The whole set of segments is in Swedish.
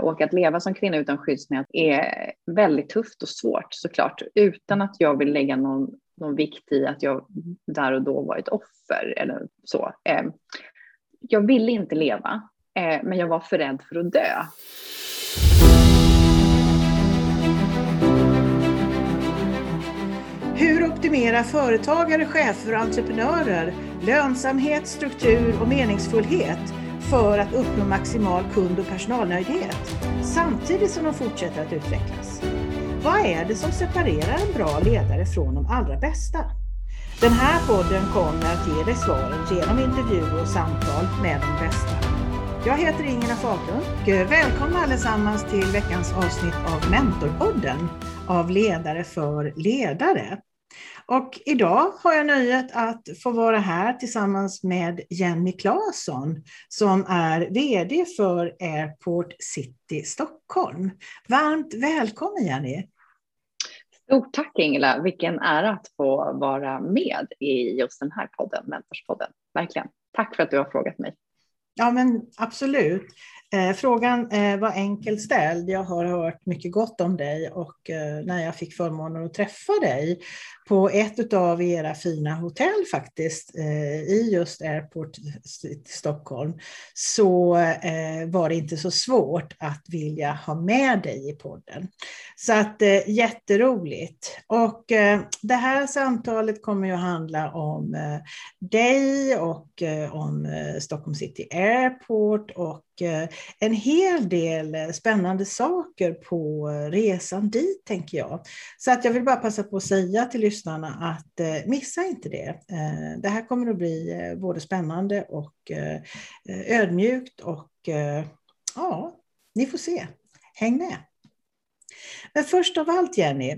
Och att leva som kvinna utan skyddsnät är väldigt tufft och svårt såklart. Utan att jag vill lägga någon vikt i att jag där och då var ett offer eller så. Jag ville inte leva, men jag var för rädd för att dö. Hur optimerar företagare, chefer och entreprenörer lönsamhet, struktur och meningsfullhet för att uppnå maximal kund- och personalnöjdhet samtidigt som de fortsätter att utvecklas? Vad är det som separerar en bra ledare från de allra bästa? Den här podden kommer att ge dig svaren genom intervjuer och samtal med de bästa. Jag heter Ingela Fagerlund och välkomna allesammans till veckans avsnitt av Mentorpodden av ledare för ledare. Och idag har jag nöjet att få vara här tillsammans med Jenny Claesson som är vd för Airport City Stockholm. Varmt välkommen Jenny! Stort tack Ingela, vilken ära att få vara med i just den här podden, Mentorspodden. Verkligen, tack för att du har frågat mig. Ja men absolut. Frågan var enkelt ställd. Jag har hört mycket gott om dig och när jag fick förmånen att träffa dig på ett av era fina hotell faktiskt i just Airport Stockholm så var det inte så svårt att vilja ha med dig i podden. Så att jätteroligt. Och det här samtalet kommer ju handla om dig och om Stockholm City Airport och en hel del spännande saker på resan dit tänker jag. Så att jag vill bara passa på att säga till lyssnarna att missa inte det. Det här kommer att bli både spännande och ödmjukt och ja, ni får se. Häng med. Men först av allt Jenny,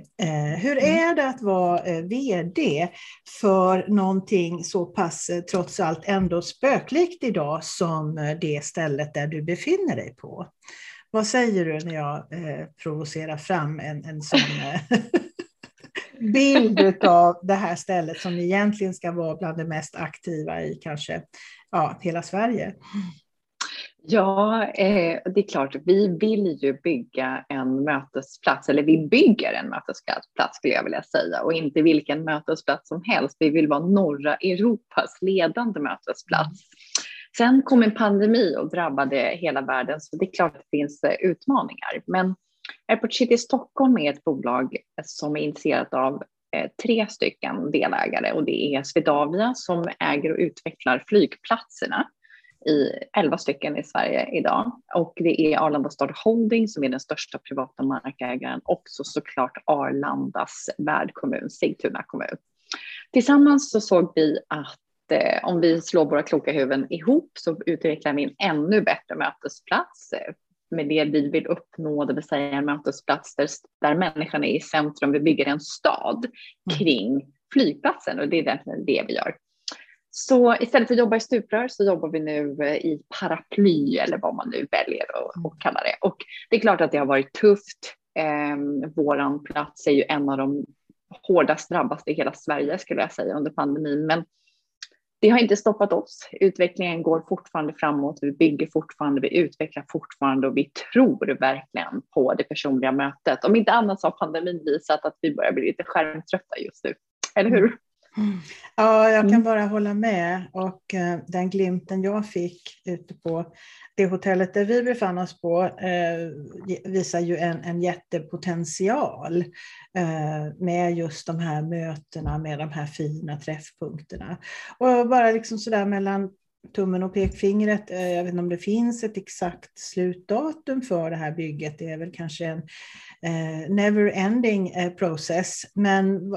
hur är det att vara vd för någonting så pass trots allt ändå spöklikt idag som det stället där du befinner dig på? Vad säger du när jag provocerar fram en sån bild av det här stället som egentligen ska vara bland det mest aktiva i kanske hela Sverige? Ja, det är klart. Vi vill ju bygga en mötesplats, eller vi bygger en mötesplats skulle jag vilja säga. Och inte vilken mötesplats som helst. Vi vill vara norra Europas ledande mötesplats. Sen kom en pandemi och drabbade hela världen så det är klart att det finns utmaningar. Men Airport City Stockholm är ett bolag som är intresserat av 3 stycken delägare. Och det är Swedavia som äger och utvecklar flygplatserna. I 11 stycken i Sverige idag. Och det är Arlanda Stad Holding som är den största privata markägaren. Också såklart Arlandas värdkommun, Sigtuna kommun. Tillsammans så såg vi att om vi slår våra kloka huvuden ihop så utvecklar vi en ännu bättre mötesplats. Med det vi vill uppnå, det vill säga en mötesplats där människan är i centrum. Vi bygger en stad kring flygplatsen och det är det vi gör. Så istället för att jobba i stuprör så jobbar vi nu i paraply eller vad man nu väljer att kalla det. Och det är klart att det har varit tufft. Våran plats är ju en av de hårdast drabbaste i hela Sverige skulle jag säga under pandemin. Men det har inte stoppat oss. Utvecklingen går fortfarande framåt. Vi bygger fortfarande, vi utvecklar fortfarande och vi tror verkligen på det personliga mötet. Om inte annat så har pandemin visat att vi börjar bli lite skärmtrötta just nu. Eller hur? Mm. Ja, jag kan bara hålla med och den glimten jag fick ute på det hotellet där vi befann oss på visar ju en jättepotential med just de här mötena med de här fina träffpunkterna och bara liksom sådär mellan tummen och pekfingret, jag vet inte om det finns ett exakt slutdatum för det här bygget, det är väl kanske en never-ending process, men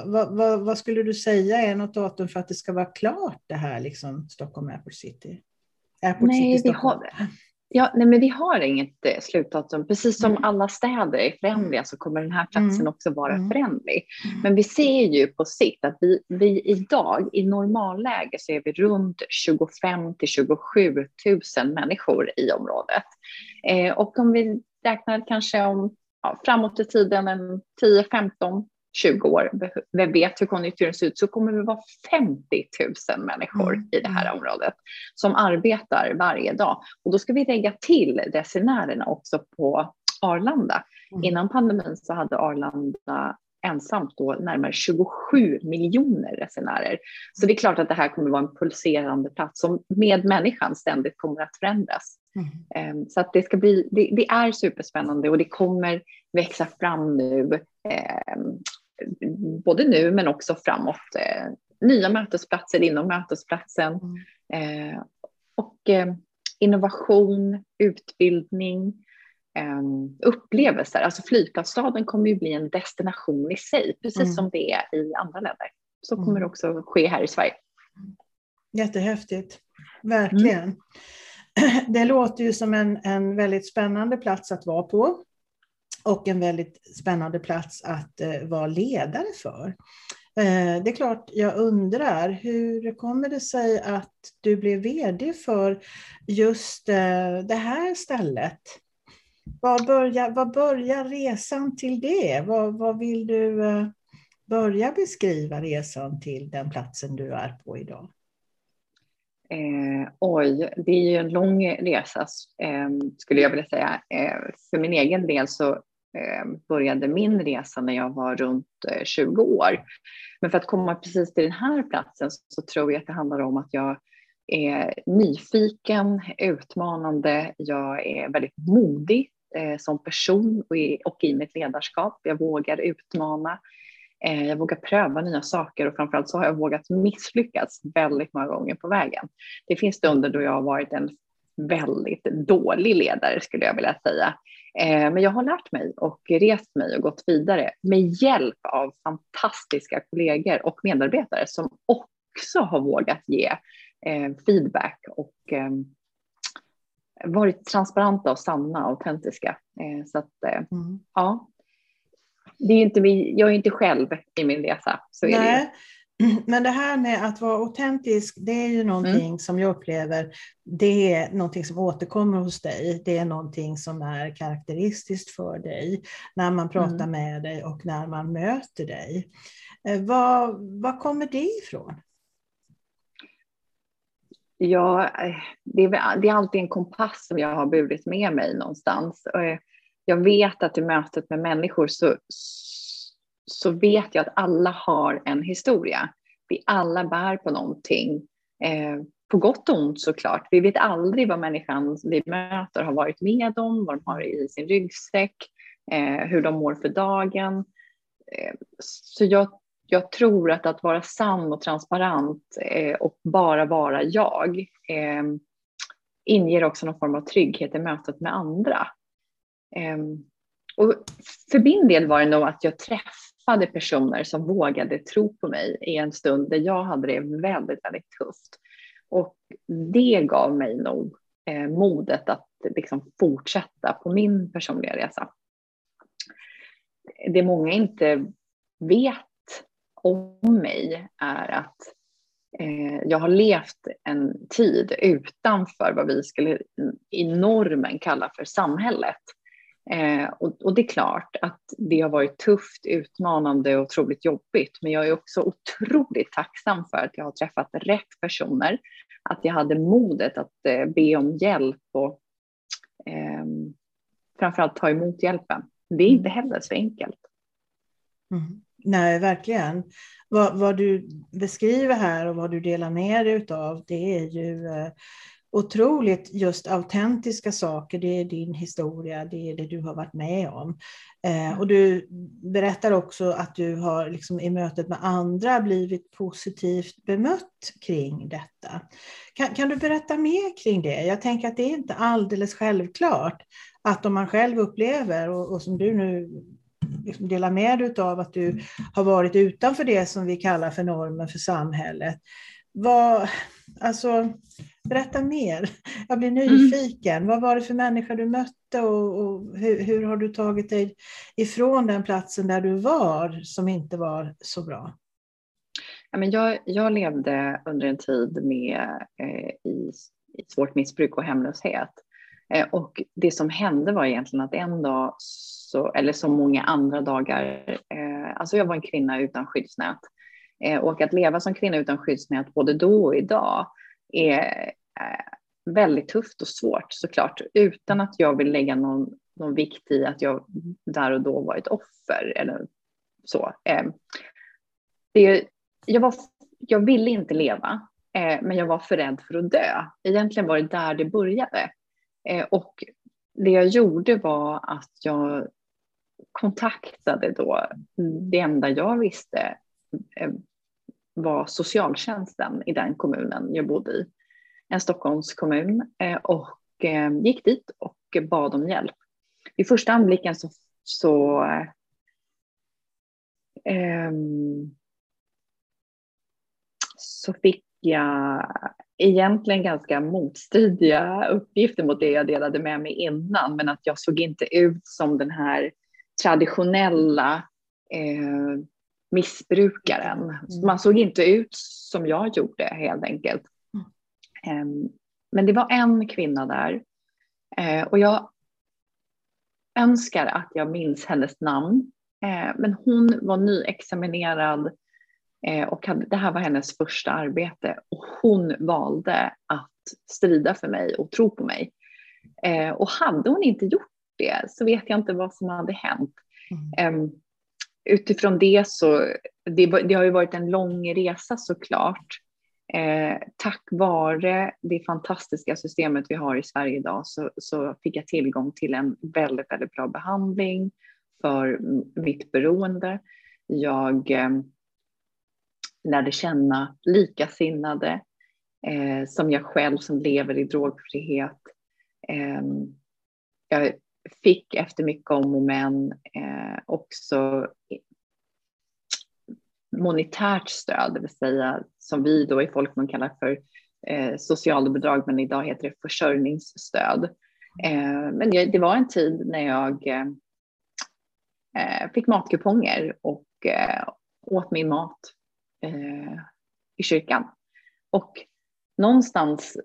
vad skulle du säga är något datum för att det ska vara klart det här liksom Stockholm Airport City? Nej, men vi har inget slutdatum. Precis som alla städer är föränderliga så kommer den här platsen också vara föränderlig. Men vi ser ju på sikt att vi idag i normalläge så är vi runt 25 till 27 000 människor i området. Och om vi räknar kanske om framåt i tiden 10-15 20 år, vem vet hur konjunkturen ser ut, så kommer det vara 50 000 människor i det här området som arbetar varje dag. Och då ska vi lägga till resenärerna också på Arlanda. Innan pandemin så hade Arlanda ensamt då närmare 27 miljoner resenärer. Så det är klart att det här kommer vara en pulserande plats som med människan ständigt kommer att förändras. Så att det ska bli, det är superspännande och det kommer växa fram nu, både nu men också framåt. Nya mötesplatser inom mötesplatsen och innovation, utbildning. Upplevelser, alltså flygplatsstaden kommer ju bli en destination i sig, precis som det är i andra länder. Så kommer det också ske här i Sverige. Jättehäftigt, verkligen. Det låter ju som en väldigt spännande plats att vara på och en väldigt spännande plats att vara ledare för. Det är klart jag undrar, hur kommer det sig att du blev vd för just det här stället? Var börjar resan till det? Vad vill du börja beskriva resan till den platsen du är på idag? Det är ju en lång resa skulle jag vilja säga. För min egen del så började min resa när jag var runt 20 år. Men för att komma precis till den här platsen så tror jag att det handlar om att jag är nyfiken, utmanande, jag är väldigt modig som person och i mitt ledarskap. Jag vågar utmana, jag vågar pröva nya saker och framförallt så har jag vågat misslyckas väldigt många gånger på vägen. Det finns stunder då jag har varit en väldigt dålig ledare skulle jag vilja säga. Men jag har lärt mig och rest mig och gått vidare med hjälp av fantastiska kollegor och medarbetare som också har vågat ge feedback och varit transparenta och sanna och autentiska. Så att, ja, det är inte, jag är inte själv i min resa. Så är det. Men det här med att vara autentisk, det är ju någonting som jag upplever, det är någonting som återkommer hos dig, det är någonting som är karaktäristiskt för dig när man pratar med dig och när man möter dig. Vad kommer det ifrån? Ja, det är alltid en kompass som jag har burit med mig någonstans. Jag vet att i mötet med människor så vet jag att alla har en historia. Vi alla bär på någonting. På gott och ont såklart. Vi vet aldrig vad människan vi möter har varit med om, vad de har i sin ryggsäck, hur de mår för dagen. Så jag tror att vara sann och transparent och bara vara jag inger också någon form av trygghet i mötet med andra. Och för min del var det nog att jag träffade personer som vågade tro på mig i en stund där jag hade det väldigt, väldigt tufft. Och det gav mig nog modet att liksom fortsätta på min personliga resa. Det många inte vet om mig är att jag har levt en tid utanför vad vi skulle i normen kalla för samhället. Och det är klart att det har varit tufft, utmanande och otroligt jobbigt. Men jag är också otroligt tacksam för att jag har träffat rätt personer. Att jag hade modet att be om hjälp och framförallt ta emot hjälpen. Det är inte heller så enkelt. Nej, verkligen. Vad du beskriver här och vad du delar med dig utav, det är ju otroligt just autentiska saker. Det är din historia, det är det du har varit med om. Och du berättar också att du har liksom i mötet med andra blivit positivt bemött kring detta. Kan du berätta mer kring det? Jag tänker att det är inte alldeles självklart att om man själv upplever och som du nu dela med dig av att du har varit utanför det som vi kallar för normen för samhället. Berätta mer. Jag blir nyfiken. Vad var det för människor du mötte och hur har du tagit dig ifrån den platsen där du var som inte var så bra? Jag levde under en tid med i svårt missbruk och hemlöshet. Och det som hände var egentligen att en dag, eller som många andra dagar Alltså jag var en kvinna utan skyddsnät. Och att leva som kvinna utan skyddsnät både då och idag är väldigt tufft och svårt såklart. Utan att jag vill lägga någon vikt i att jag där och då var ett offer eller så. Jag ville inte leva, men jag var för rädd för att dö. Egentligen var det där det började. Och det jag gjorde var att jag kontaktade då, det enda jag visste var socialtjänsten i den kommunen jag bodde i. En Stockholms kommun, och gick dit och bad om hjälp. I första anblicken så fick jag egentligen ganska motstridiga uppgifter mot det jag delade med mig innan, men att jag såg inte ut som den här traditionella missbrukaren. Man såg inte ut som jag gjorde helt enkelt. Men det var en kvinna där, och jag önskar att jag minns hennes namn, men hon var nyexaminerad, och det här var hennes första arbete, och hon valde att strida för mig och tro på mig, och hade hon inte gjort det så vet jag inte vad som hade hänt. Utifrån det så det har ju varit en lång resa såklart. Tack vare det fantastiska systemet vi har i Sverige idag så fick jag tillgång till en väldigt, väldigt bra behandling för mitt beroende. Jag lärde känna likasinnade som jag själv, som lever i drogfrihet. Jag fick efter mycket om och men också monetärt stöd, det vill säga som vi då i folkmun kallar för socialbidrag, men idag heter det försörjningsstöd. Men det var en tid när jag fick matkuponger och åt min mat i kyrkan. Och någonstans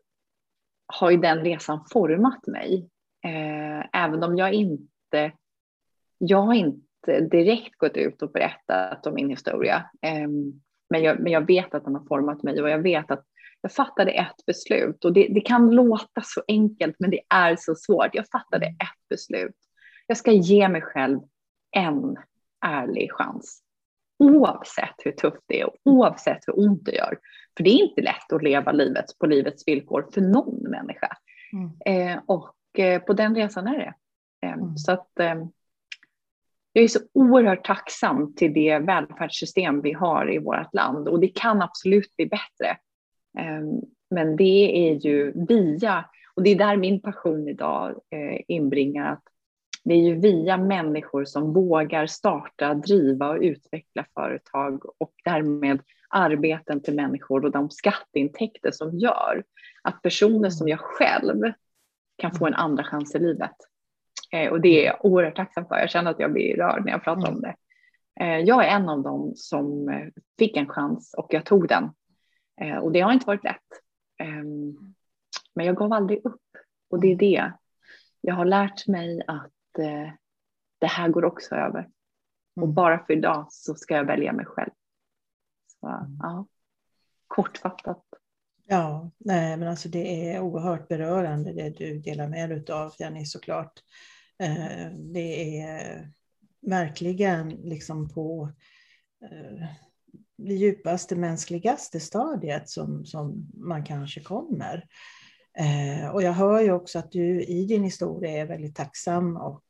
har ju den resan format mig. Även om jag inte direkt gått ut och berättat om min historia. Men jag vet att den har format mig, och jag vet att jag fattade ett beslut. Och det kan låta så enkelt, men det är så svårt. Jag fattade ett beslut. Jag ska ge mig själv en ärlig chans. Oavsett hur tufft det är och oavsett hur ont det gör. För det är inte lätt att leva livet på livets villkor för någon människa. Och på den resan är det. Så att... Jag är så oerhört tacksam till det välfärdssystem vi har i vårt land. Och det kan absolut bli bättre. Men det är ju via, och det är där min passion idag inbringar, att det är ju via människor som vågar starta, driva och utveckla företag, och därmed arbeten till människor och de skatteintäkter som gör att personer som jag själv kan få en andra chans i livet. Och det är jag oerhört tacksam för. Jag känner att jag blir rörd när jag pratar om det. Jag är en av dem som fick en chans, och jag tog den. Och det har inte varit lätt. Men jag gav aldrig upp. Och det är det. Jag har lärt mig att det här går också över. Och bara för idag så ska jag välja mig själv. Så, ja. Kortfattat. Ja, nej, men alltså det är oerhört berörande det du delar med dig utav, Jenny, såklart. Det är verkligen liksom på det djupaste, mänskligaste stadiet som man kanske kommer. Och jag hör ju också att du i din historia är väldigt tacksam och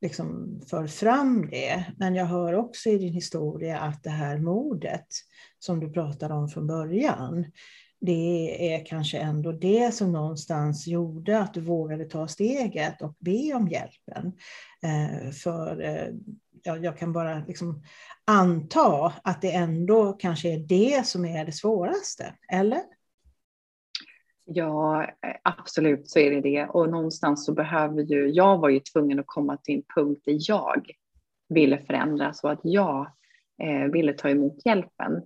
liksom för fram det. Men jag hör också i din historia att det här modet som du pratade om från början, det är kanske ändå det som någonstans gjorde att du vågade ta steget och be om hjälpen. Jag kan bara liksom anta att det ändå kanske är det som är det svåraste, eller? Ja, absolut så är det. Och någonstans så jag var ju tvungen att komma till en punkt där jag ville förändras och att jag ville ta emot hjälpen.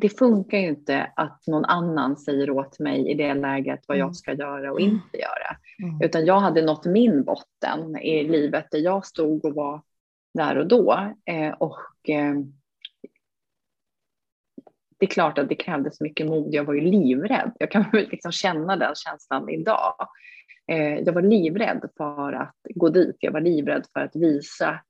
Det funkar ju inte att någon annan säger åt mig i det läget vad jag ska göra och inte göra. Utan jag hade nått min botten i livet, där jag stod och var där och då. Det är klart att det krävdes mycket mod. Jag var ju livrädd. Jag kan liksom känna den känslan idag. Jag var livrädd för att gå dit. Jag var livrädd för att visa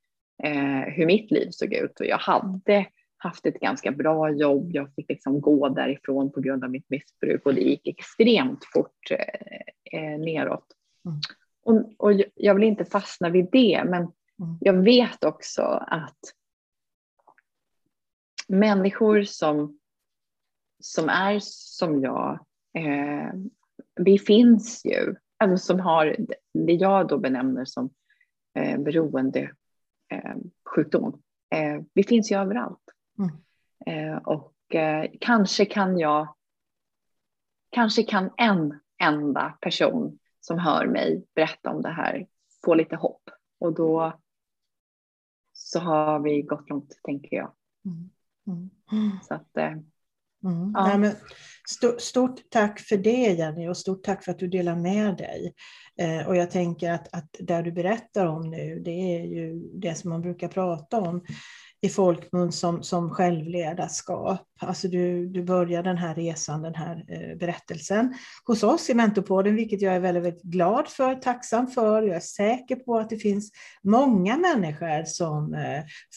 hur mitt liv såg ut. Och jag hade haft ett ganska bra jobb. Jag fick liksom gå därifrån på grund av mitt missbruk. Och det gick extremt fort neråt. Mm. Och jag vill inte fastna vid det. Men jag vet också att människor som är som jag, vi finns ju, alltså som har det jag då benämner som beroende sjukdom. Vi finns ju överallt. Kanske kan en enda person som hör mig berätta om det här få lite hopp. Och då så har vi gått långt, tänker jag. Så att... Ja. Nej, men stort tack för det, Jenny, och stort tack för att du delar med dig. Och jag tänker att där du berättar om nu, det är ju det som man brukar prata om i folkmun som självledarskap. Alltså du börjar den här resan, den här berättelsen hos oss i Mentorpodden, vilket jag är väldigt, väldigt glad för, tacksam för. Jag är säker på att det finns många människor som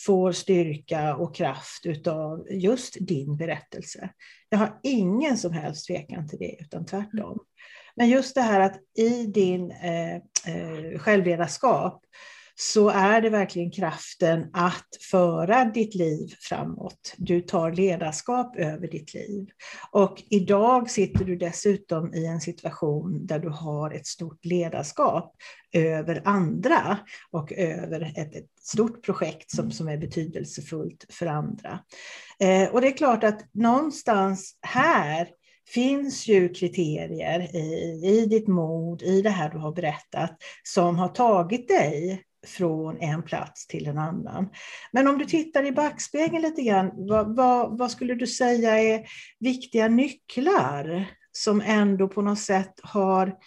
får styrka och kraft utav just din berättelse. Jag har ingen som helst tvekan till det, utan tvärtom. Men just det här att i din självledarskap så är det verkligen kraften att föra ditt liv framåt. Du tar ledarskap över ditt liv. Och idag sitter du dessutom i en situation där du har ett stort ledarskap över andra och över ett stort projekt som är betydelsefullt för andra. Och det är klart att någonstans här finns ju kriterier i ditt mod, i det här du har berättat, som har tagit dig från en plats till en annan. Men om du tittar i backspegeln lite grann, vad skulle du säga är viktiga nycklar som ändå på något sätt har...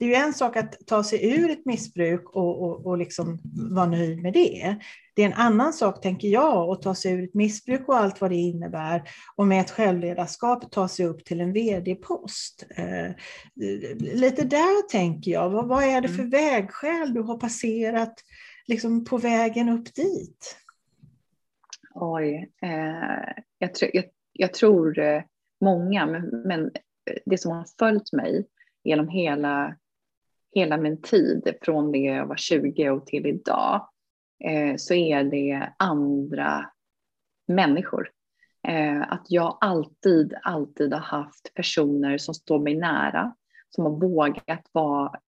Det är ju en sak att ta sig ur ett missbruk och liksom vara nöjd med det. Det är en annan sak, tänker jag, att ta sig ur ett missbruk och allt vad det innebär. Och med ett självledarskap ta sig upp till en vd-post. Lite där tänker jag. Vad är det för vägskäl du har passerat liksom på vägen upp dit? Oj, jag tror många, men det som har följt mig genom hela min tid från det jag var 20 och till idag, så är det andra människor. Att jag alltid har haft personer som står mig nära, som har vågat vara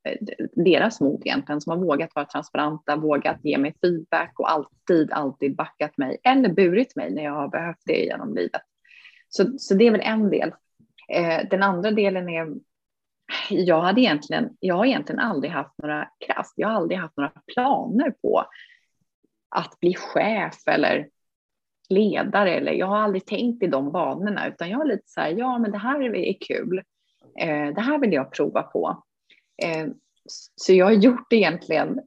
deras mod egentligen, som har vågat vara transparenta, vågat ge mig feedback och alltid backat mig eller burit mig när jag har behövt det genom livet. Så det är väl en del. Den andra delen är, jag har egentligen aldrig haft några kraft. Jag har aldrig haft några planer på att bli chef eller ledare. Eller jag har aldrig tänkt i de banorna. Utan jag är lite så här, ja men det här är kul. Det här vill jag prova på. Så jag har gjort egentligen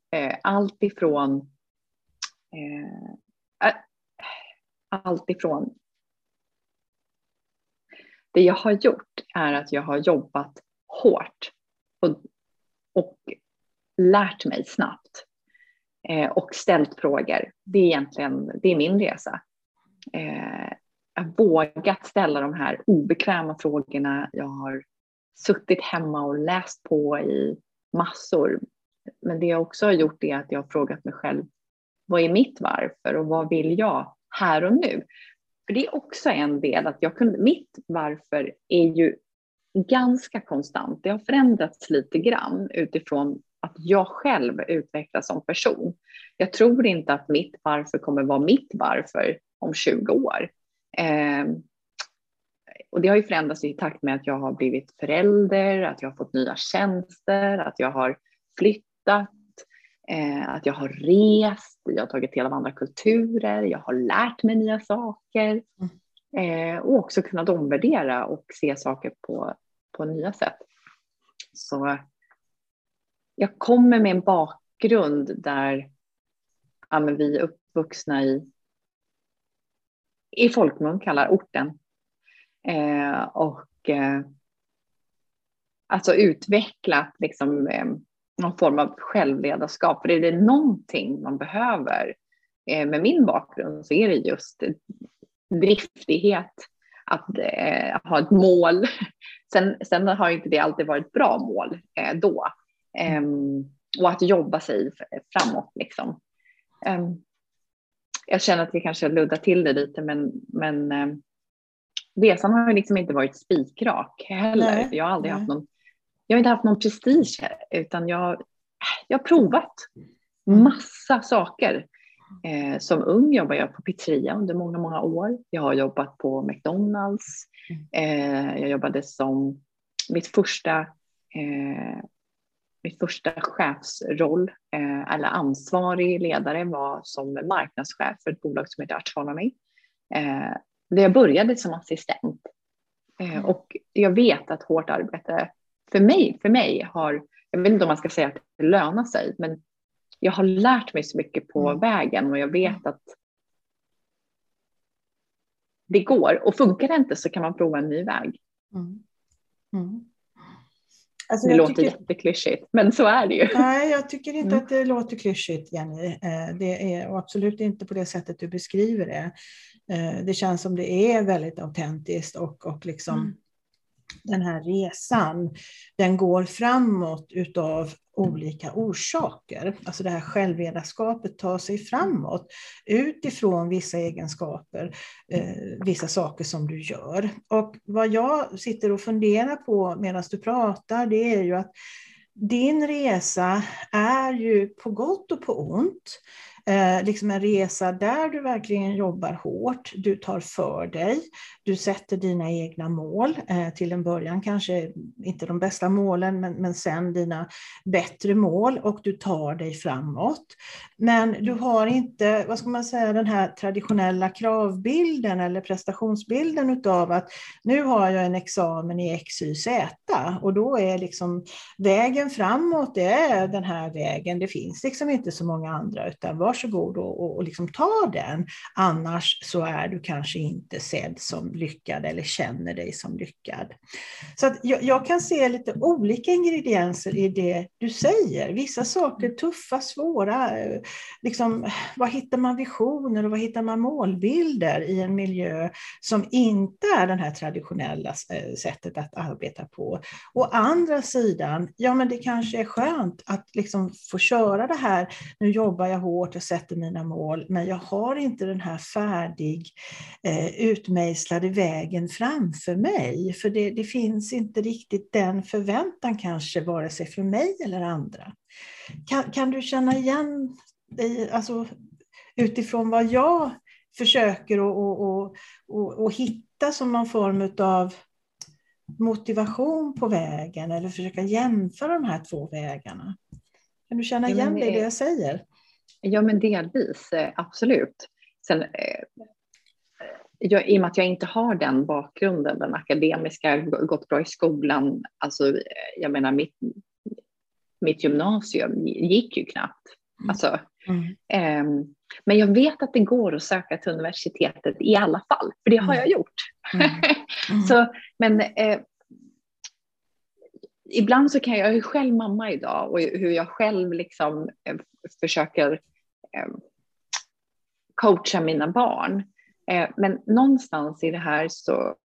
allt ifrån. Det jag har gjort är att jag har jobbat hårt och lärt mig snabbt och ställt frågor. Det är min resa. Jag har vågat ställa de här obekväma frågorna. Jag har suttit hemma och läst på i massor. Men det jag också har gjort är att jag har frågat mig själv, vad är mitt varför och vad vill jag här och nu? För det är också en del att mitt varför är ju ganska konstant. Det har förändrats lite grann utifrån att jag själv utvecklas som person. Jag tror inte att mitt varför kommer vara mitt varför om 20 år. Och det har ju förändrats i takt med att jag har blivit förälder, att jag har fått nya tjänster, att jag har flyttat, att jag har rest, jag har tagit del av andra kulturer, jag har lärt mig nya saker. Och också kunnat omvärdera och se saker på nya sätt. Så jag kommer med en bakgrund där vi vuxna i folkmun kallar orten. Alltså utvecklat liksom, någon form av självledarskap. För är det någonting man behöver med min bakgrund så är det just driftighet. Att ha ett mål. Sen har inte det alltid varit bra mål då. Och att jobba sig framåt liksom. Jag känner att vi kanske luddar till det lite. Men resan har ju liksom inte varit spikrak heller. Nej. Jag har aldrig haft någon... Jag har inte haft någon prestige här, utan jag har provat massa saker. Som ung jobbar jag på Petria under många, många år. Jag har jobbat på McDonalds. Jag jobbade som mitt första chefsroll, eller ansvarig ledare, var som marknadschef för ett bolag som heter Arthronomy. Där jag började som assistent. Och jag vet att hårt arbete för mig har, jag vet inte om man ska säga att det lönar sig, men jag har lärt mig så mycket på vägen, och jag vet att det går, och funkar det inte så kan man prova en ny väg. Alltså, det låter jätteklyschigt, men så är det ju. Nej, jag tycker inte att det låter klyschigt, Jenny. Det är absolut inte på det sättet du beskriver det. Det känns som det är väldigt autentiskt, och liksom den här resan, den går framåt utav olika orsaker. Alltså det här självledarskapet tar sig framåt utifrån vissa egenskaper, vissa saker som du gör. Och vad jag sitter och funderar på medan du pratar, det är ju att din resa är ju på gott och på ont. Liksom en resa där du verkligen jobbar hårt, du tar för dig, du sätter dina egna mål, till en början kanske inte de bästa målen, men sen dina bättre mål, och du tar dig framåt. Men du har inte, vad ska man säga, den här traditionella kravbilden eller prestationsbilden utav att nu har jag en examen i XYZ, och då är liksom vägen framåt, det är den här vägen, det finns liksom inte så många andra, utan varsågod och liksom ta den, annars så är du kanske inte sedd som lyckad eller känner dig som lyckad. Så att jag kan se lite olika ingredienser i det du säger. Vissa saker tuffa, svåra, liksom, vad hittar man visioner och vad hittar man målbilder i en miljö som inte är den här traditionella sättet att arbeta på. Å andra sidan, ja, men det kanske är skönt att liksom få köra det här, nu jobbar jag hårt, jag sätter mina mål, men jag har inte den här färdig utmejslade vägen framför mig, för det finns inte riktigt den förväntan kanske, vare sig för mig eller andra. Kan du känna igen dig, alltså, utifrån vad jag försöker och hitta som någon form av motivation på vägen, eller försöka jämföra de här två vägarna? Kan du känna igen dig i det jag säger? Ja, men delvis, absolut. Sen, i och med att jag inte har den bakgrunden, den akademiska, gått bra i skolan, alltså jag menar mitt gymnasium gick ju knappt. Alltså, men jag vet att det går att söka till universitetet i alla fall, för det har jag gjort. Så, men ibland så kan jag ju själv mamma idag, och hur jag själv liksom försöker coacha mina barn. Men någonstans i det här så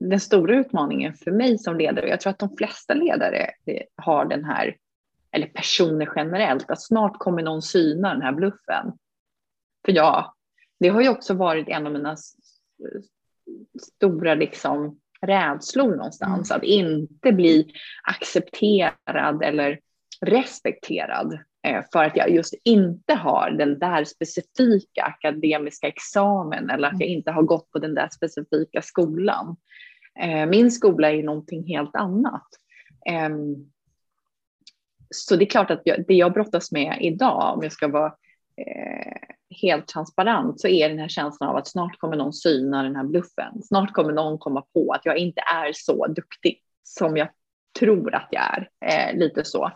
den stora utmaningen för mig som ledare, jag tror att de flesta ledare har den här, eller personer generellt, att snart kommer någon syna den här bluffen. För ja, det har ju också varit en av mina stora liksom rädslor någonstans, att inte bli accepterad eller respekterad för att jag just inte har den där specifika akademiska examen, eller att jag inte har gått på den där specifika skolan. Min skola är någonting helt annat. Så det är klart att det jag brottas med idag, om jag ska vara helt transparent, så är den här känslan av att snart kommer någon syna den här bluffen. Snart kommer någon komma på att jag inte är så duktig som jag tror att jag är. Lite så.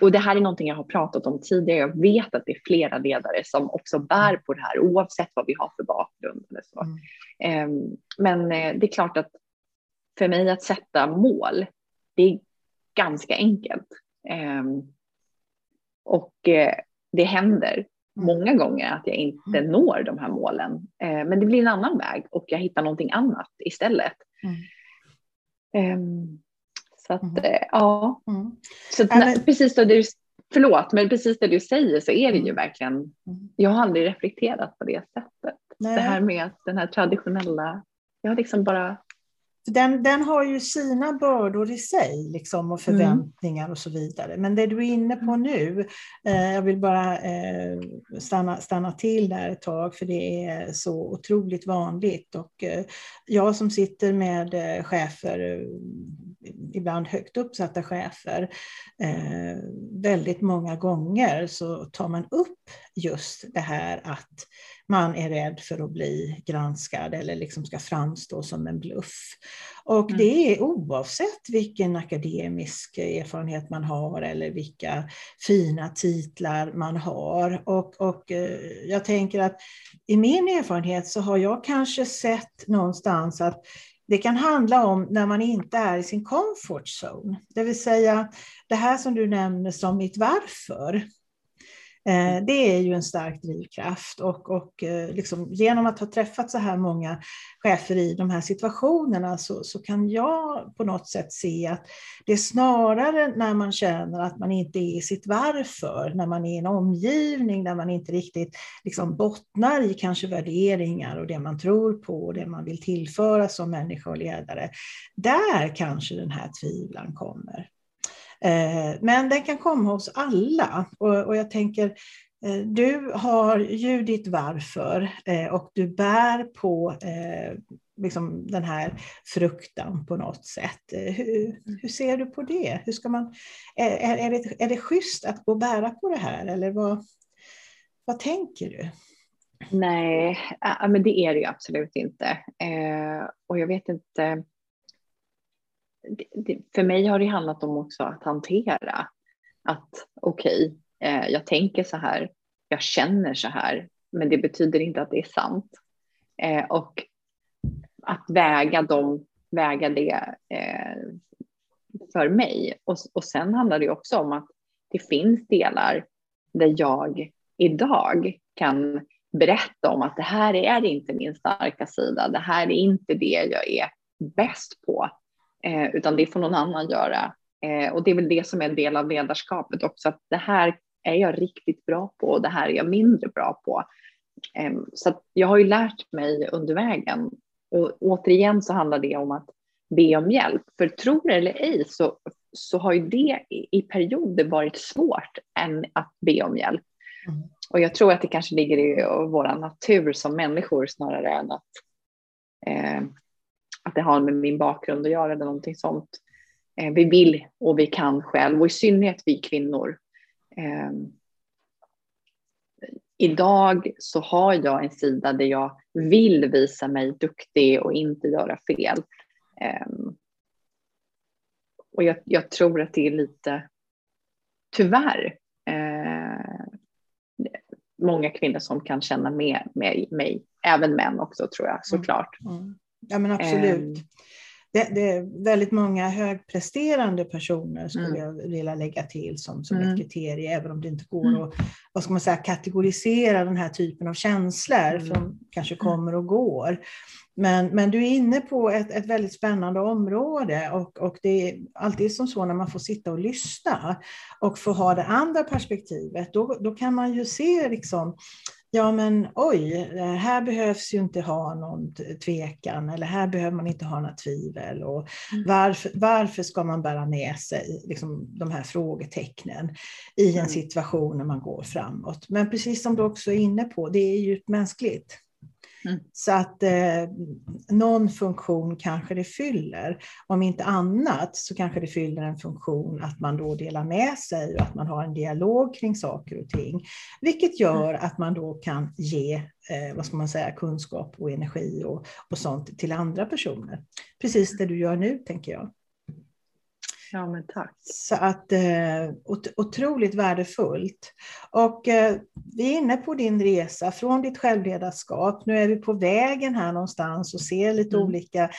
Och det här är någonting jag har pratat om tidigare. Jag vet att det är flera ledare som också bär på det här, oavsett vad vi har för bakgrund eller så. Men det är klart att för mig att sätta mål, det är ganska enkelt. Och det händer många gånger att jag inte når de här målen. Men det blir en annan väg och jag hittar någonting annat istället. Så att, ja. Så att, precis det du, förlåt, men precis det du säger så är det ju verkligen, jag har aldrig reflekterat på det sättet. Det här med den här traditionella, jag har liksom bara... Den har ju sina bördor i sig liksom, och förväntningar och så vidare. Men det du är inne på nu, jag vill bara stanna till där ett tag, för det är så otroligt vanligt. Och jag som sitter med chefer, ibland högt uppsatta chefer, väldigt många gånger så tar man upp just det här att man är rädd för att bli granskad eller liksom ska framstå som en bluff. Och det är oavsett vilken akademisk erfarenhet man har eller vilka fina titlar man har. Och jag tänker att i min erfarenhet så har jag kanske sett någonstans att det kan handla om när man inte är i sin comfort zone. Det vill säga det här som du nämner som mitt varför. Det är ju en stark drivkraft och liksom, genom att ha träffat så här många chefer i de här situationerna så kan jag på något sätt se att det är snarare när man känner att man inte är i sitt varför, när man är i en omgivning där man inte riktigt liksom bottnar i kanske värderingar och det man tror på och det man vill tillföra som människa och ledare, där kanske den här tvivlan kommer. Men den kan komma hos alla och jag tänker, du har ju ditt varför och du bär på liksom den här fruktan på något sätt. Hur ser du på det? Hur ska man, är det schysst att gå och bära på det här eller vad tänker du? Nej, men det är det ju absolut inte. Och jag vet inte... För mig har det handlat om också att hantera att okej, jag tänker så här, jag känner så här, men det betyder inte att det är sant. Och att väga det för mig. Och sen handlar det också om att det finns delar där jag idag kan berätta om att det här är inte min starka sida, det här är inte det jag är bäst på. Utan det får någon annan göra. Och det är väl det som är en del av ledarskapet också. Att det här är jag riktigt bra på och det här är jag mindre bra på. Så att jag har ju lärt mig under vägen. Och återigen så handlar det om att be om hjälp. För tror eller ej så har ju det i perioder varit svårt än att be om hjälp. Och jag tror att det kanske ligger i vår natur som människor snarare än att... Att det har med min bakgrund att göra eller någonting sånt. Vi vill och vi kan själv. Och i synnerhet vi kvinnor. Idag så har jag en sida där jag vill visa mig duktig och inte göra fel. Och jag tror att det är lite... Tyvärr. Många kvinnor som kan känna med mig. Även män också tror jag såklart. Ja men absolut. Det är väldigt många högpresterande personer skulle jag vilja lägga till som ett kriterie, även om det inte går att vad ska man säga, kategorisera den här typen av känslor som kanske kommer och går. Men du är inne på ett väldigt spännande område och det är alltid som så när man får sitta och lyssna och få ha det andra perspektivet, då kan man ju se liksom, ja men oj, här behövs ju inte ha någon tvekan eller här behöver man inte ha några tvivel och varför ska man bära med sig liksom, de här frågetecknen i en situation när man går framåt. Men precis som du också är inne på, det är djupt mänskligt. Så att någon funktion kanske det fyller. Om inte annat så kanske det fyller en funktion att man då delar med sig och att man har en dialog kring saker och ting. Vilket gör att man då kan ge vad ska man säga, kunskap och energi och sånt till andra personer. Precis det du gör nu tänker jag. Ja, men tack. Så att otroligt värdefullt. Och vi är inne på din resa från ditt självledarskap. Nu är vi på vägen här någonstans och ser lite olika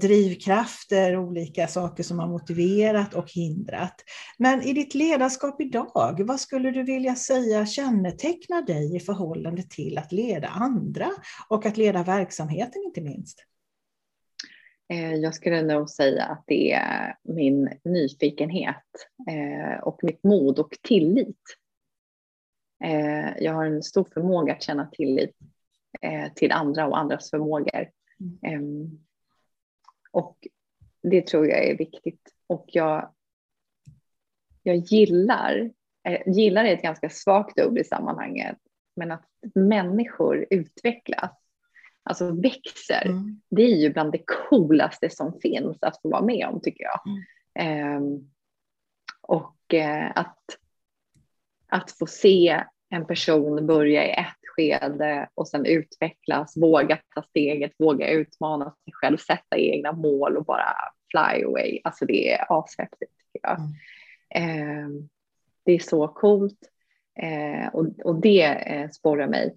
drivkrafter, olika saker som har motiverat och hindrat. Men i ditt ledarskap idag, vad skulle du vilja säga kännetecknar dig i förhållande till att leda andra och att leda verksamheten inte minst? Jag skulle nog säga att det är min nyfikenhet och mitt mod och tillit. Jag har en stor förmåga att känna tillit till andra och andras förmågor. Och det tror jag är viktigt. Och jag gillar är ett ganska svagt ord i sammanhanget. Men att människor utvecklas. Alltså växer. Det är ju bland det coolaste som finns att få vara med om, tycker jag. Att få se en person börja i ett skede och sen utvecklas, våga ta steget, våga utmana sig själv, sätta egna mål och bara fly away. Alltså det är ashäftigt, tycker jag. Det är så coolt och det sporrar mig.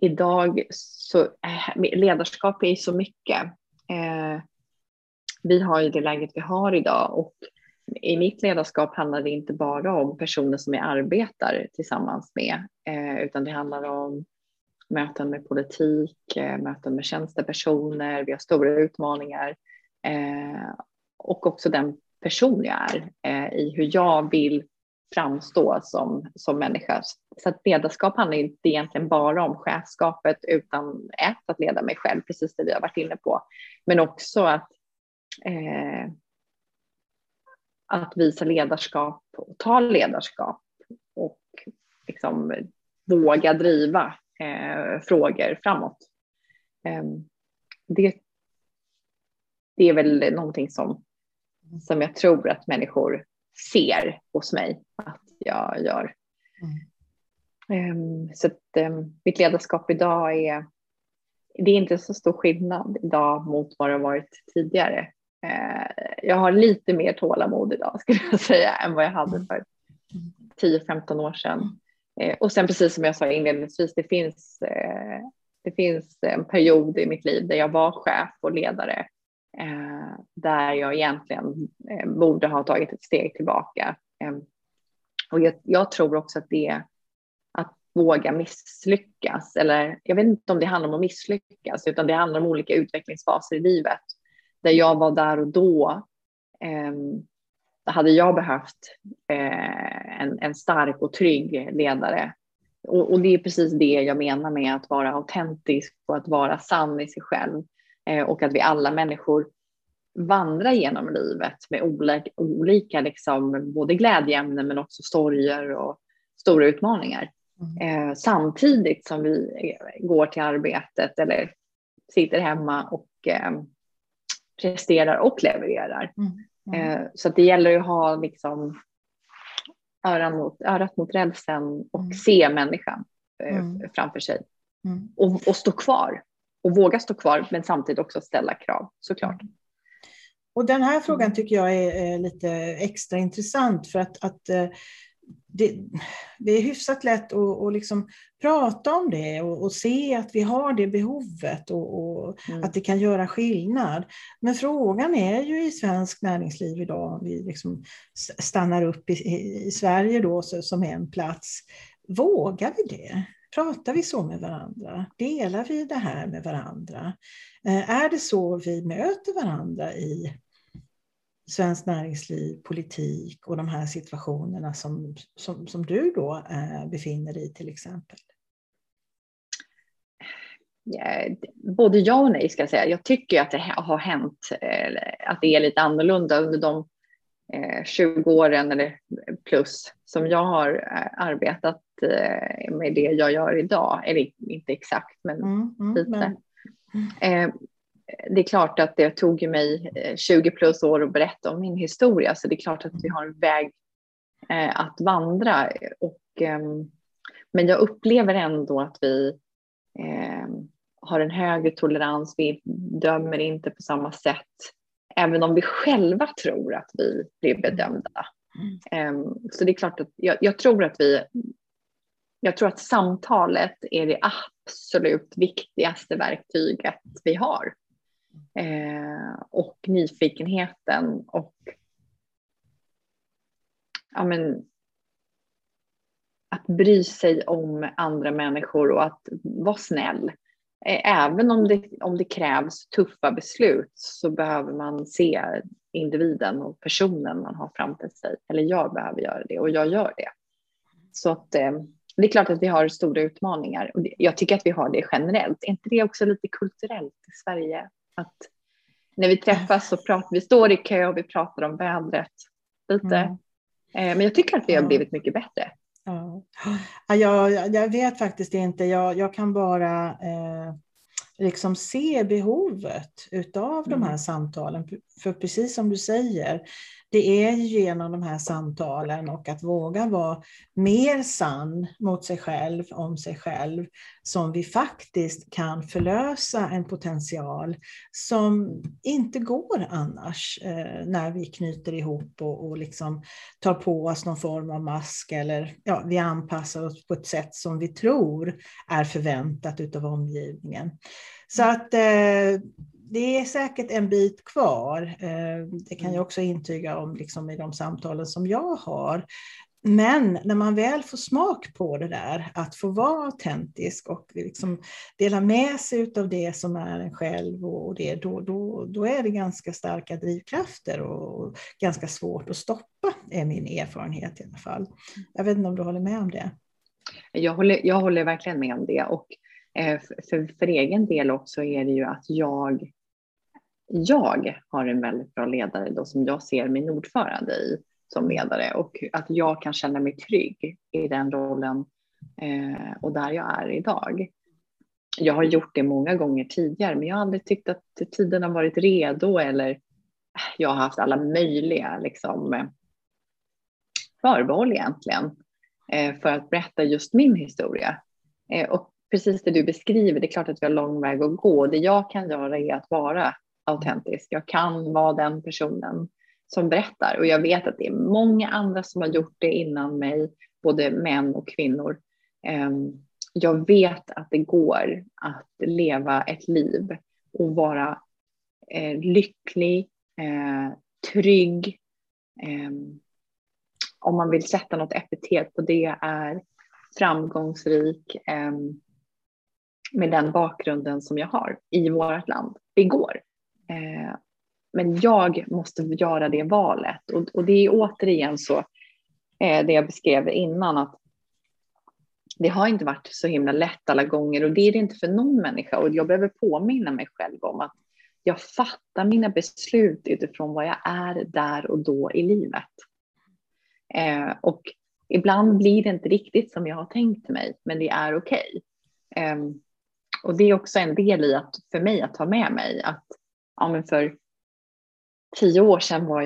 Idag så ledarskap är ju så mycket. Vi har ju det läget vi har idag, och i mitt ledarskap handlar det inte bara om personer som jag arbetar tillsammans med, utan det handlar om möten med politik, möten med tjänstepersoner, vi har stora utmaningar, och också den person jag är, i hur jag vill framstå som människa. Så att ledarskap handlar inte egentligen bara om chefskapet, utan att leda mig själv, precis det vi har varit inne på. Men också att visa ledarskap och ta ledarskap och liksom våga driva frågor framåt. Det är väl någonting som jag tror att människor ser hos mig att jag gör. Så att mitt ledarskap idag det är inte så stor skillnad idag mot vad det varit tidigare. Jag har lite mer tålamod idag, skulle jag säga, än vad jag hade för 10-15 år sedan. Och sen, precis som jag sa inledningsvis, det finns en period i mitt liv där jag var chef och ledare, där jag egentligen borde ha tagit ett steg tillbaka. Och jag tror också att det är att våga misslyckas, eller jag vet inte om det handlar om att misslyckas, utan det handlar om olika utvecklingsfaser i livet. Där jag var där och då hade jag behövt en stark och trygg ledare. Och det är precis det jag menar med att vara autentisk och att vara sann i sig själv. Och att vi alla människor vandrar genom livet med olika liksom, både glädjeämnen men också sorger och stora utmaningar. Samtidigt som vi går till arbetet eller sitter hemma och presterar och levererar. Så att det gäller att ha liksom, örat mot rälsen och se människan framför sig. Och stå kvar. Och våga stå kvar, men samtidigt också ställa krav, såklart. Och den här frågan tycker jag är lite extra intressant, för att det är hyfsat lätt att liksom prata om det och se att vi har det behovet och att det kan göra skillnad. Men frågan är ju i svensk näringsliv idag, vi liksom stannar upp i Sverige då som en plats. Vågar vi det? Pratar vi så med varandra? Delar vi det här med varandra? Är det så vi möter varandra i svensk näringsliv, politik och de här situationerna som du då befinner dig i till exempel? Både ja och nej, ska jag säga. Jag tycker att det har hänt, att det är lite annorlunda under de 20 åren eller plus som jag har arbetat med det jag gör idag. Eller inte exakt, men lite. Det är klart att det tog mig 20 plus år att berätta om min historia, så det är klart att vi har en väg att vandra. Men jag upplever ändå att vi har en högre tolerans, vi dömer inte på samma sätt. även om vi själva tror att vi blir bedömda. Så det är klart att jag tror att samtalet är det absolut viktigaste verktyget vi har. Och nyfikenheten och att bry sig om andra människor och att vara snäll. Även om det krävs tuffa beslut så behöver man se individen och personen man har framför sig. Eller jag behöver göra det och jag gör det. Så att, det är klart att vi har stora utmaningar. Och jag tycker att vi har det generellt. Är inte det också lite kulturellt i Sverige? Att när vi träffas så vi står i kö och vi pratar om vädret lite. Men jag tycker att vi har blivit mycket bättre. Ja, jag vet faktiskt inte. Jag kan bara liksom se behovet utav de här samtalen. För precis som du säger, det är genom de här samtalen och att våga vara mer sann mot sig själv, om sig själv, som vi faktiskt kan förlösa en potential som inte går annars när vi knyter ihop och liksom tar på oss någon form av mask eller vi anpassar oss på ett sätt som vi tror är förväntat utav omgivningen. Så att det är säkert en bit kvar. Det kan jag också intyga om liksom i de samtalen som jag har. Men när man väl får smak på det där, att få vara autentisk och liksom dela med sig av det som är en själv och det, då är det ganska starka drivkrafter och ganska svårt att stoppa, är min erfarenhet i alla fall. Jag vet inte om du håller med om det. Jag håller verkligen med om det, och för egen del också är det ju att jag har en väldigt bra ledare då, som jag ser min ordförande i som ledare, och att jag kan känna mig trygg i den rollen och där jag är idag. Jag har gjort det många gånger tidigare, men jag har aldrig tyckt att tiden har varit redo, eller jag har haft alla möjliga liksom förbehåll egentligen för att berätta just min historia. Och precis det du beskriver, det är klart att vi har lång väg att gå. Det jag kan göra är att vara autentisk. Jag kan vara den personen som berättar. Och jag vet att det är många andra som har gjort det innan mig, både män och kvinnor. Jag vet att det går att leva ett liv och vara lycklig, trygg. Om man vill sätta något epitet på det, är framgångsrik, med den bakgrunden som jag har i vårt land. Det går. Men jag måste göra det valet. Och det är återigen så det jag beskrev innan, att det har inte varit så himla lätt alla gånger, och det är det inte för någon människa. Och jag behöver påminna mig själv om att jag fattar mina beslut utifrån vad jag är där och då i livet. Och ibland blir det inte riktigt som jag har tänkt mig, men det är okej. Och det är också en del i att, för mig att ta med mig att för 10 år sedan var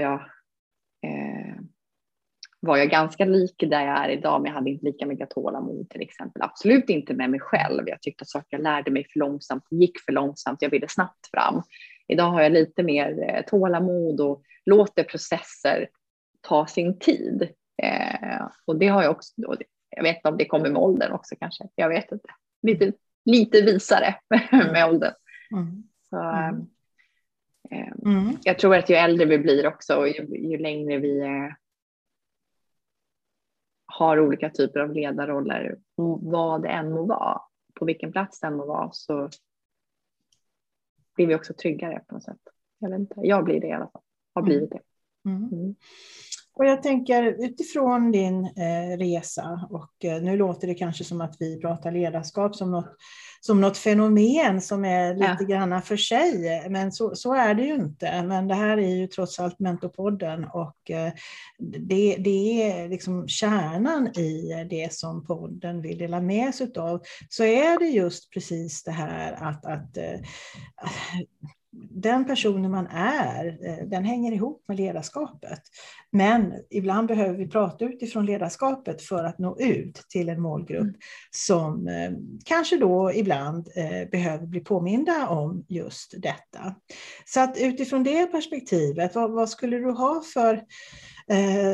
jag ganska lik där jag är idag, men jag hade inte lika mycket tålamod till exempel. Absolut inte med mig själv. Jag tyckte att saker jag lärde mig för långsamt, gick för långsamt, jag ville snabbt fram. Idag har jag lite mer tålamod och låter processer ta sin tid. Och det har jag också, jag vet inte om det kommer med åldern också kanske, jag vet inte. Lite visare med åldern. Så, jag tror att ju äldre vi blir också, och ju längre vi har olika typer av ledarroller, vad det än må vara, på vilken plats det än må vara, så blir vi också tryggare på något sätt. Jag vet inte, jag blir det i alla fall. Har blivit det. Och jag tänker utifrån din resa, och nu låter det kanske som att vi pratar ledarskap som något fenomen som är lite grann för sig, men så är det ju inte. Men det här är ju trots allt Mentorpodden, och det är liksom kärnan i det som podden vill dela med sig utav. Så är det just precis det här att den personen man är, den hänger ihop med ledarskapet. Men ibland behöver vi prata utifrån ledarskapet för att nå ut till en målgrupp som kanske då ibland behöver bli påminda om just detta. Så att utifrån det perspektivet, vad skulle du ha för...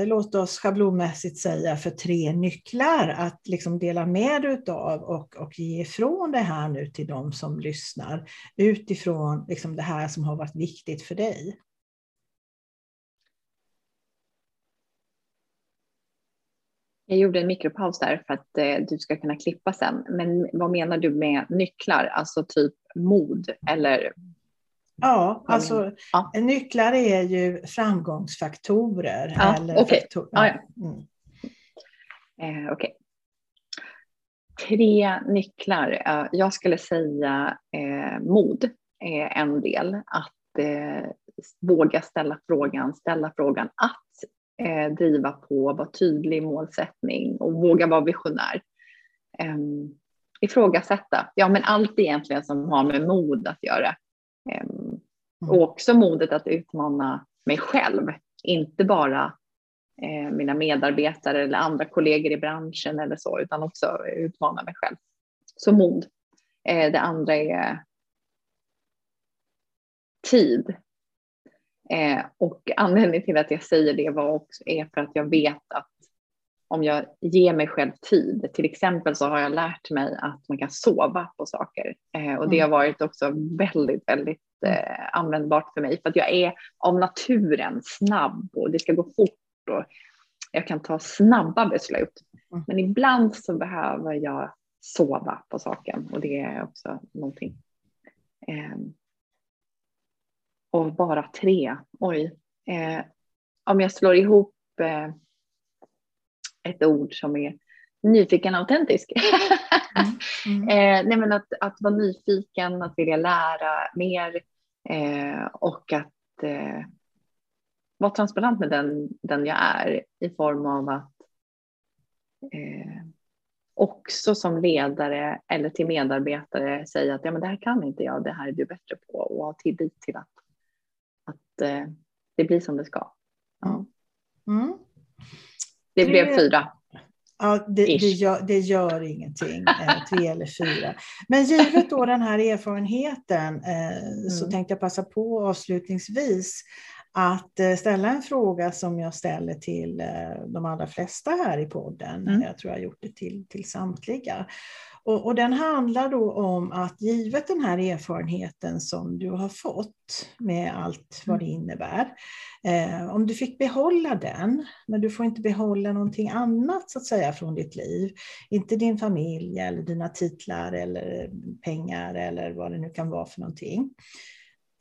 låt oss schablonmässigt säga för 3 nycklar att liksom dela med utav och ge ifrån det här nu till de som lyssnar utifrån liksom det här som har varit viktigt för dig. Jag gjorde en mikropaus där för att du ska kunna klippa sen. Men vad menar du med nycklar? Alltså typ mod eller... Ja, alltså nycklar är ju framgångsfaktorer. Ja, eller okay. Okej. 3 nycklar. Jag skulle säga mod är en del. Att våga ställa frågan. Att driva på, vara tydlig målsättning och våga vara visionär. Ifrågasätta. Ja, men allt egentligen som har med mod att göra. Och också modet att utmana mig själv, inte bara mina medarbetare eller andra kollegor i branschen eller så, utan också utmana mig själv. Så mod. Det andra är tid. Och anledningen till att jag säger det är för att jag vet att om jag ger mig själv tid, till exempel så har jag lärt mig att man kan sova på saker. Och det har varit också väldigt, väldigt användbart för mig. För att jag är av naturen snabb och det ska gå fort och jag kan ta snabba beslut. Men ibland så behöver jag sova på saken och det är också någonting. Och bara 3. Om jag slår ihop... ett ord som är nyfiken och autentisk. Nej, men att vara nyfiken, att vilja lära mer och att vara transparent med den jag är i form av att också som ledare eller till medarbetare säga att ja, men det här kan inte jag, det här är du bättre på och ha tillit till att det blir som det ska. Ja. Mm. Det blev 4. Ja, det gör ingenting, 3 eller 4. Men givet då den här erfarenheten så tänkte jag passa på avslutningsvis att ställa en fråga som jag ställer till de allra flesta här i podden. Jag tror jag har gjort det till samtliga. Och den handlar då om att givet den här erfarenheten som du har fått med allt vad det innebär. Om du fick behålla den, men du får inte behålla någonting annat så att säga från ditt liv. Inte din familj eller dina titlar eller pengar eller vad det nu kan vara för någonting.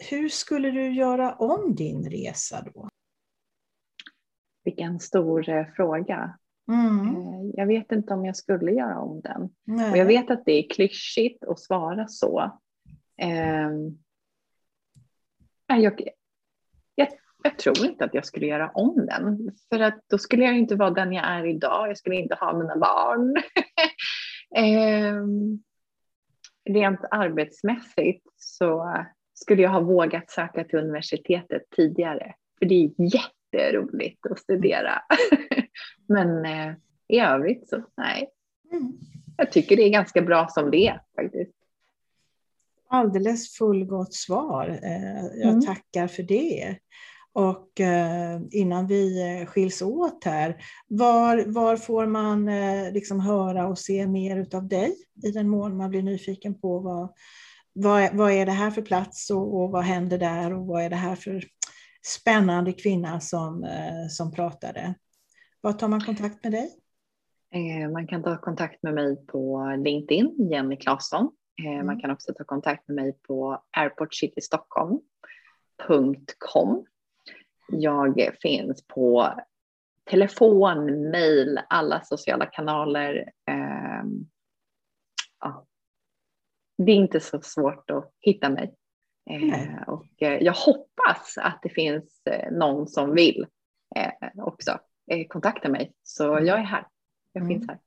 Hur skulle du göra om din resa då? Vilken stor fråga. Jag vet inte om jag skulle göra om den. Nej. Och jag vet att det är klyschigt att svara så. Jag tror inte att jag skulle göra om den. För att då skulle jag inte vara den jag är idag. Jag skulle inte ha mina barn. Rent arbetsmässigt så skulle jag ha vågat söka till universitetet tidigare. För det är jätteroligt att studera. Men i övrigt så nej. Jag tycker det är ganska bra som det är faktiskt. Alldeles fullgott svar. Jag tackar för det. Och innan vi skiljs åt här. Var får man liksom höra och se mer utav dig? I den mån man blir nyfiken på vad är det här för plats och vad händer där och vad är det här för spännande kvinna som pratade. Vad tar man kontakt med dig? Man kan ta kontakt med mig på LinkedIn, Jenny Claesson. Man kan också ta kontakt med mig på airportcitystockholm.com. Jag finns på telefon, mejl, alla sociala kanaler. Det är inte så svårt att hitta mig. Och jag hoppas att det finns någon som vill också kontakta mig. Så jag är här. Jag finns här.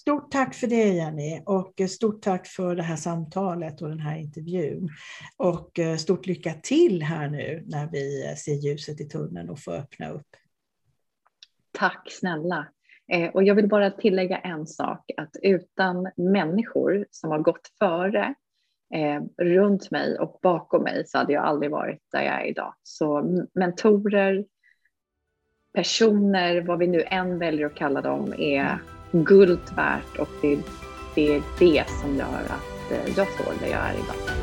Stort tack för det, Jenny, och stort tack för det här samtalet och den här intervjun. Och stort lycka till här nu när vi ser ljuset i tunneln och får öppna upp. Tack snälla. Och jag vill bara tillägga en sak, att utan människor som har gått före runt mig och bakom mig så hade jag aldrig varit där jag är idag. Så mentorer, personer, vad vi nu än väljer att kalla dem, är guld värt, och det är det som gör att jag står där jag är idag.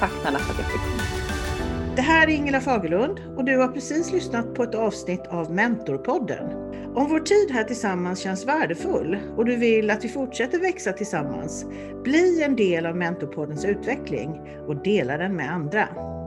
Tack snälla för att jag fick komma. Det här är Ingela Fagerlund och du har precis lyssnat på ett avsnitt av Mentorpodden. Om vår tid här tillsammans känns värdefull och du vill att vi fortsätter växa tillsammans, bli en del av Mentorpoddens utveckling och dela den med andra.